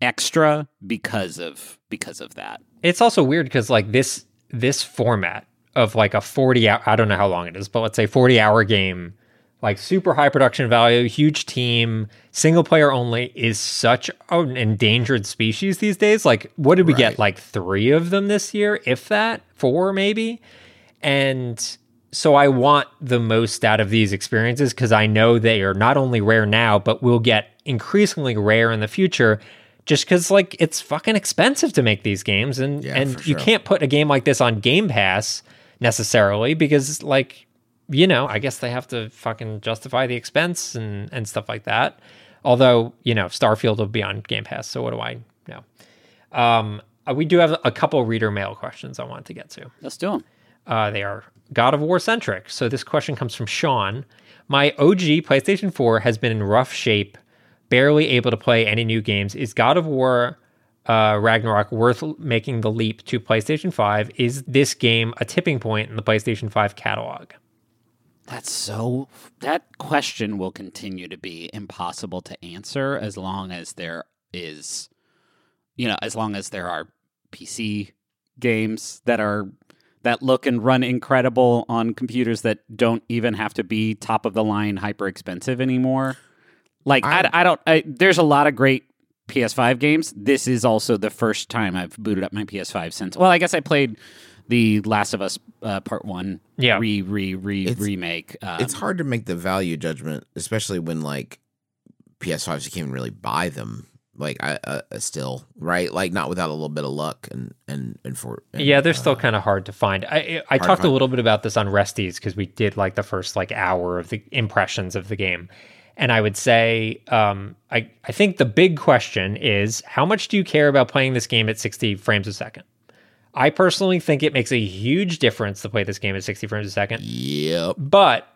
extra because of because of that. It's also weird because like this this format of like a forty hour, I don't know how long it is, but let's say forty hour game, like super high production value, huge team, single player only is such an endangered species these days. Like, what did we right. get? Like three of them this year, if that, four maybe. And so I want the most out of these experiences because I know they are not only rare now, but will get increasingly rare in the future just because like it's fucking expensive to make these games. And, yeah, and you sure. can't put a game like this on Game Pass necessarily because like, you know, I guess they have to fucking justify the expense and, and stuff like that. Although, you know, Starfield will be on Game Pass, so what do I know? Um, we do have a couple reader mail questions I wanted to get to. Let's do them. Uh, they are God of War centric. So this question comes from Sean. My O G PlayStation four has been in rough shape, barely able to play any new games. Is God of War uh, Ragnarok worth making the leap to PlayStation five? Is this game a tipping point in the PlayStation five catalog? That's so, that question will continue to be impossible to answer as long as there is, you know, as long as there are P C games that are, that look and run incredible on computers that don't even have to be top of the line, hyper expensive anymore. Like, I, I, I don't, I, there's a lot of great P S five games. This is also the first time I've booted up my P S five since, well, I guess I played The Last of Us uh, Part One yeah. re re re it's, remake. Um, it's hard to make the value judgment, especially when like P S fives you can't even really buy them. Like I uh, still right, like not without a little bit of luck and and and for and, yeah, they're uh, still kind of hard to find. I I talked a little bit about this on Resties because we did like the first like hour of the impressions of the game, and I would say um, I I think the big question is how much do you care about playing this game at sixty frames a second? I personally think it makes a huge difference to play this game at sixty frames a second. Yep. But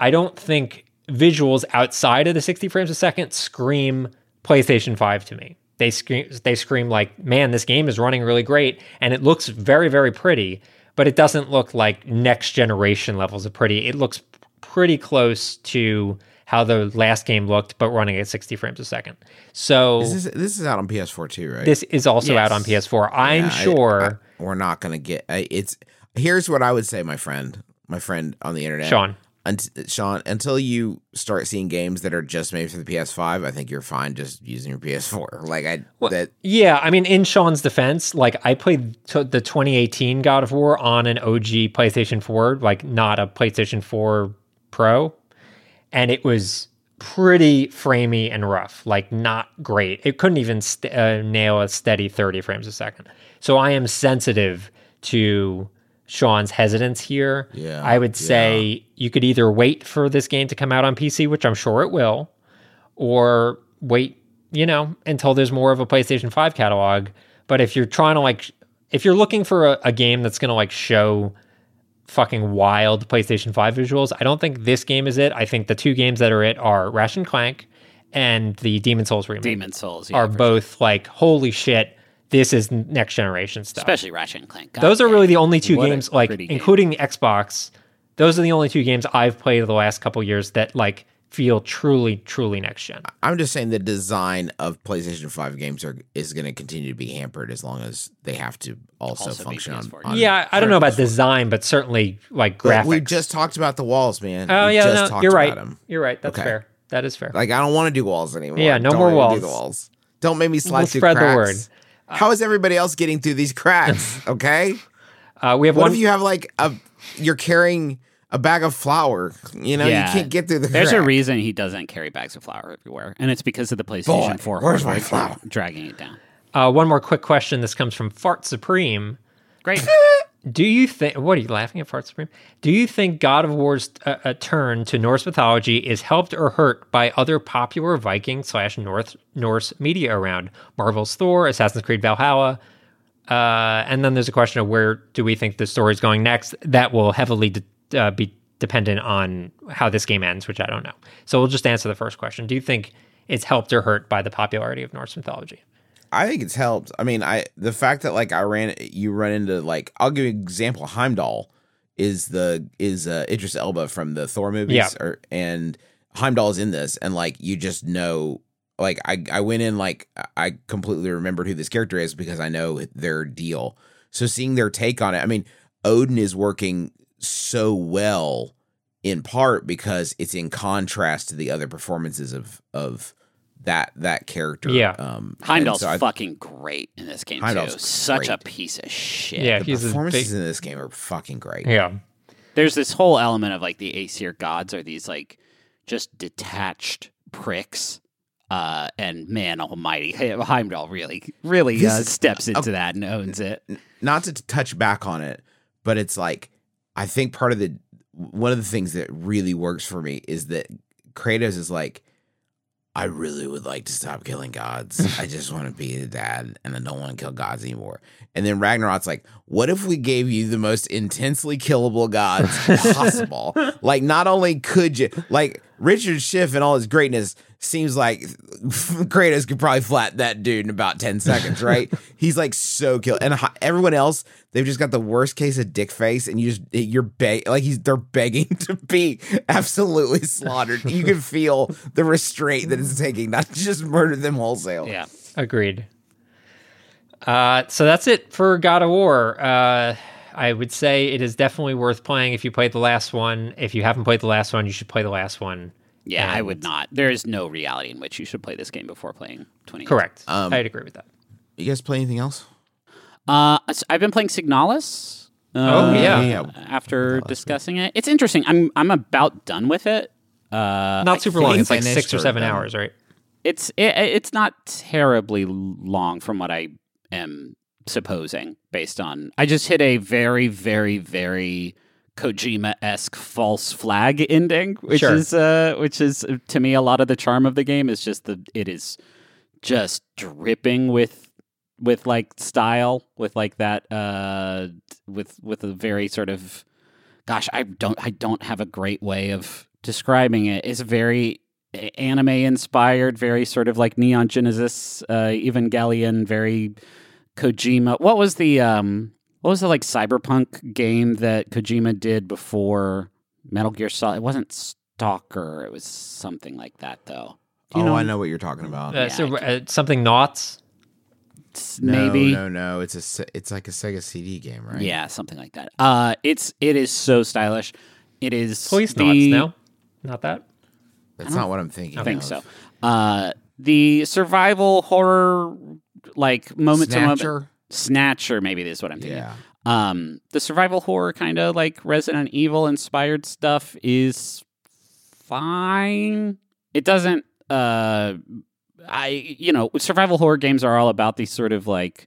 I don't think visuals outside of the sixty frames a second scream PlayStation five to me. They scream, they scream like, man, this game is running really great, and it looks very, very pretty, but it doesn't look like next generation levels of pretty. It looks pretty close to how the last game looked, but running at sixty frames a second. So is this, this is out on P S four too, right? This is also yes. out on P S four. I'm yeah, sure I, I, we're not going to get it's. Here's what I would say, my friend, my friend on the internet, Sean, Unt, Sean. Until you start seeing games that are just made for the P S five, I think you're fine just using your P S four. Like I, well, that yeah. I mean, in Sean's defense, like I played t- the twenty eighteen God of War on an O G PlayStation four, like not a PlayStation four Pro. And it was pretty framey and rough, like not great. It couldn't even st- uh, nail a steady thirty frames a second. So I am sensitive to Sean's hesitance here. Yeah, I would say yeah. you could either wait for this game to come out on P C, which I'm sure it will, or wait, you know, until there's more of a PlayStation five catalog. But if you're trying to like, if you're looking for a, a game that's going to like show fucking wild PlayStation five visuals, I don't think this game is it. I think the two games that are it are Ratchet and Clank and the Demon's Souls remake. Demon's Souls, yeah, are both sure. like, holy shit, this is next generation stuff. Especially Ratchet and Clank. God, those are really the only two games, like, game. including the Xbox, those are the only two games I've played the last couple years that, like, feel truly, truly next gen. I'm just saying the design of PlayStation five games are is going to continue to be hampered as long as they have to also, also function on, on. Yeah, I don't know about design, but certainly, like, graphics. But we just talked about the walls, man. Oh, we yeah, just no, you're right. Them. You're right. That's okay. fair. That is fair. Like, I don't want to do walls anymore. Yeah, no don't more walls. Do the walls. Don't make me slide we'll through spread cracks. Spread the word. Uh, How is everybody else getting through these cracks? Okay. Uh, we have what one. What if you have like a? You're carrying a bag of flour. You know, yeah. you can't get through the. There's crack. A reason he doesn't carry bags of flour everywhere, and it's because of the PlayStation Boy, Four. Where's my flour? Dragging it down. Uh, one more quick question. This comes from Fart Supreme. Great. Do you think, what are you laughing at, Fart Supreme? Do you think God of War's uh, a turn to Norse mythology is helped or hurt by other popular Viking slash North Norse media around? Marvel's Thor, Assassin's Creed Valhalla. Uh, and then there's a question of where do we think the story's going next? That will heavily de- uh, be dependent on how this game ends, which I don't know. So we'll just answer the first question. Do you think it's helped or hurt by the popularity of Norse mythology? I think it's helped. I mean, I the fact that like I ran, you run into like I'll give you an example. Heimdall is the is uh, Idris Elba from the Thor movies, yeah. or, and Heimdall is in this, and like you just know, like I I went in like I completely remembered who this character is because I know their deal. So seeing their take on it, I mean, Odin is working so well in part because it's in contrast to the other performances of of. that that character. Yeah. Um, Heimdall's so fucking great in this game, Heimdall's too. Such great. A piece of shit. Yeah, the performances big... in this game are fucking great. Yeah. There's this whole element of, like, the Aesir gods are these, like, just detached pricks. Uh, and, man almighty, Heimdall really, really uh, steps into okay. that and owns it. Not to touch back on it, but it's, like, I think part of the... One of the things that really works for me is that Kratos is, like, I really would like to stop killing gods. I just want to be a dad, and I don't want to kill gods anymore. And then Ragnarok's like, what if we gave you the most intensely killable gods possible? Like, not only could you... Like, Richard Schiff and all his greatness seems like Kratos could probably flat that dude in about ten seconds, right? He's, like, so killed. And everyone else, they've just got the worst case of dick face, and you just, you're be- like he's they're begging to be absolutely slaughtered. You can feel the restraint that it's taking, not to just murder them wholesale. Yeah, agreed. Uh, so that's it for God of War. Uh, I would say it is definitely worth playing if you played the last one. If you haven't played the last one, you should play the last one. Yeah, and I would not. There is no reality in which you should play this game before playing twenty. Correct. Um, I'd agree with that. You guys play anything else? Uh, I've been playing Signalis. Uh, oh yeah. yeah. After Signalis, discussing yeah. it, it's interesting. I'm I'm about done with it. Uh, not super long. It's like six or seven hours, right? It's it, it's not terribly long from what I am supposing. Based on, I just hit a very, very, very Kojima-esque false flag ending, which sure. is uh, which is to me a lot of the charm of the game is just the it is just dripping with. With like style, with like that, uh, with with a very sort of, gosh, I don't, I don't have a great way of describing it. It's very anime inspired, very sort of like Neon Genesis, uh, Evangelion, very Kojima. What was the, um, what was the like cyberpunk game that Kojima did before Metal Gear Solid? It wasn't Stalker. It was something like that, though. You oh, know? I know what you're talking about. Uh, yeah, so, uh, something Naughts. Maybe no, no, no. It's a it's like a Sega C D game, right? Yeah, something like that. Uh, it's it is so stylish. It is Police the, Knots. No, not that. That's not what I'm thinking. I think of. So. Uh, the survival horror like moment to moment Snatcher. Maybe this is what I'm thinking. Yeah. Um, the survival horror kind of like Resident Evil inspired stuff is fine. It doesn't. Uh, I, you know, survival horror games are all about these sort of like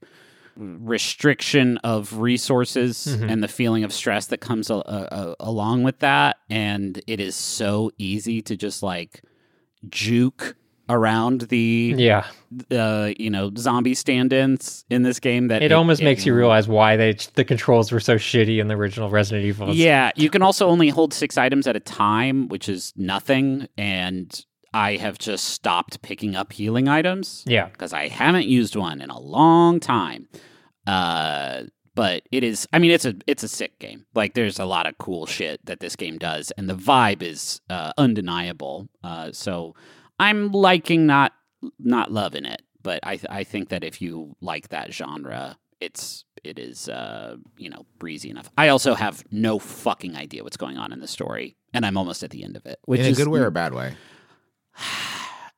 restriction of resources mm-hmm. and the feeling of stress that comes a- a- along with that. And it is so easy to just like juke around the yeah uh you know zombie stand-ins in this game that it, it almost it, makes it, you realize why they the controls were so shitty in the original Resident Evil. Yeah, you can also only hold six items at a time, which is nothing, and I have just stopped picking up healing items. Yeah, because I haven't used one in a long time. Uh, but it is, I mean, it's a it's a sick game. Like, there's a lot of cool shit that this game does, and the vibe is uh, undeniable. Uh, so. I'm liking, not not loving it, but I th- I think that if you like that genre, it's it is uh, you know breezy enough. I also have no fucking idea what's going on in the story, and I'm almost at the end of it. Which in a is, good way or a bad way?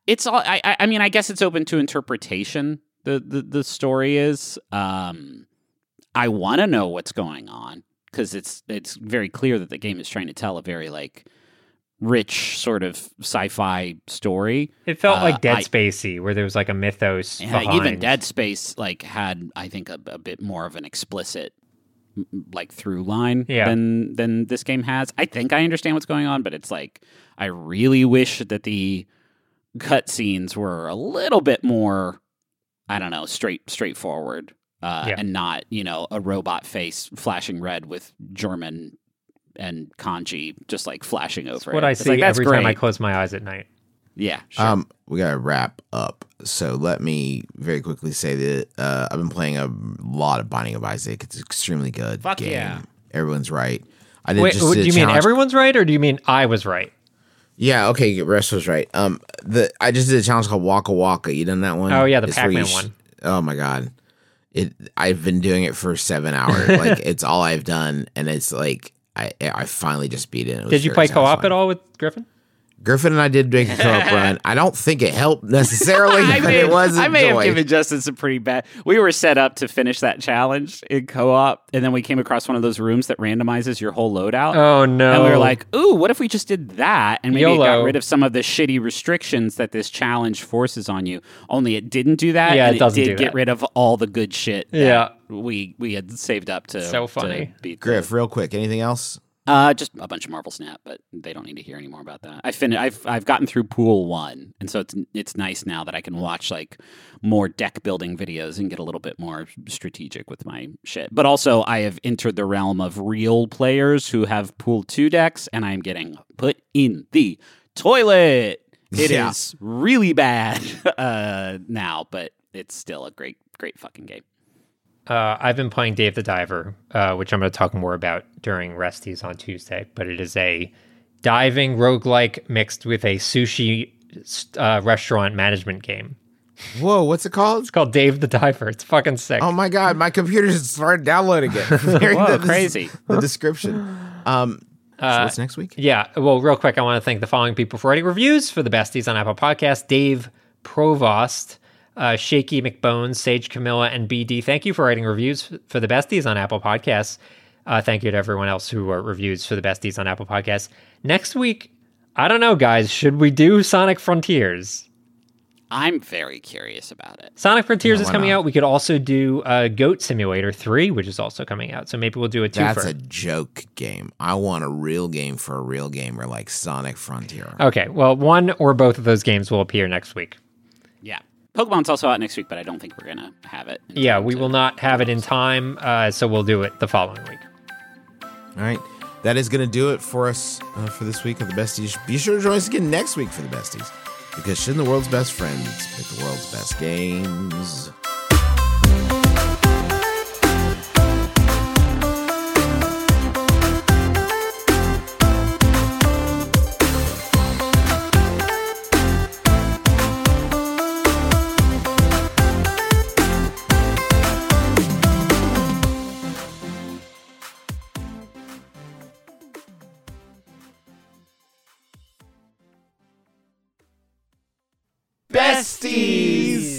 It's all. I I mean, I guess it's open to interpretation. The the, the story is. Um, I want to know what's going on because it's it's very clear that the game is trying to tell a very like. rich sort of sci-fi story. It felt uh, like Dead Spacey, where there was like a mythos behind. Even Dead Space like had, I think, a, a bit more of an explicit like through line yeah. than than this game has. I think I understand what's going on, but it's like I really wish that the cutscenes were a little bit more, I don't know, straight straightforward uh, yeah. and not you know a robot face flashing red with German. And kanji just like flashing over. That's what it. I it's see like, that's every great. time I close my eyes at night. Yeah. Sure. Um, we gotta wrap up. So let me very quickly say that uh, I've been playing a lot of Binding of Isaac. It's an extremely good Fuck game. Yeah. Everyone's right. I did Wait, just do you challenge. mean everyone's right, or do you mean I was right? Yeah. Okay. Rest was right. Um, the I just did a challenge called Waka Waka. You done that one? Oh yeah, the it's Pac-Man sh- one. Oh my god. It. I've been doing it for seven hours. like it's all I've done, and it's like. I I finally just beat it. it did you play co-op fun. at all with Griffin? Griffin and I did make a co-op run. I don't think it helped necessarily, but may, it was I may enjoyed. have given Justin some pretty bad... We were set up to finish that challenge in co-op, and then we came across one of those rooms that randomizes your whole loadout. Oh, no. And we were like, ooh, what if we just did that? And maybe YOLO. It got rid of some of the shitty restrictions that this challenge forces on you. Only it didn't do that, yeah, and it, doesn't it did do get rid of all the good shit that yeah. we, we had saved up to, so funny. to beat Griff, the, real quick, anything else? Uh, just a bunch of Marvel Snap, but they don't need to hear any more about that. I fin- I've I've gotten through Pool One, and so it's it's nice now that I can watch like more deck building videos and get a little bit more strategic with my shit. But also, I have entered the realm of real players who have Pool Two decks, and I'm getting put in the toilet. It yeah. is really bad uh, now, but it's still a great great fucking game. Uh, I've been playing Dave the Diver, uh, which I'm going to talk more about during Resties on Tuesday, but it is a diving roguelike mixed with a sushi uh, restaurant management game. Whoa, what's it called? It's called Dave the Diver. It's fucking sick. Oh my God, my computer just started downloading it. Whoa, the, crazy. The description. Um, uh, so what's next week? Yeah, well, real quick, I want to thank the following people for writing reviews for the Besties on Apple Podcasts. Dave Provost. Uh, Shaky McBones, Sage Camilla, and B D, thank you for writing reviews f- for the Besties on Apple Podcasts. Uh, thank you to everyone else who wrote reviews for the Besties on Apple Podcasts. Next week, I don't know, guys, should we do Sonic Frontiers? I'm very curious about it. Sonic Frontiers no, is coming not? out. We could also do uh, Goat Simulator three, which is also coming out. So maybe we'll do a two. That's a joke game. I want a real game for a real gamer like Sonic Frontier. Okay, well, one or both of those games will appear next week. Yeah. Pokemon's also out next week, but I don't think we're going to have it. Yeah, we will not have it in time, uh, so we'll do it the following week. All right. That is going to do it for us uh, for this week of The Besties. Be sure to join us again next week for The Besties, because shouldn't the world's best friends pick the world's best games? Besties!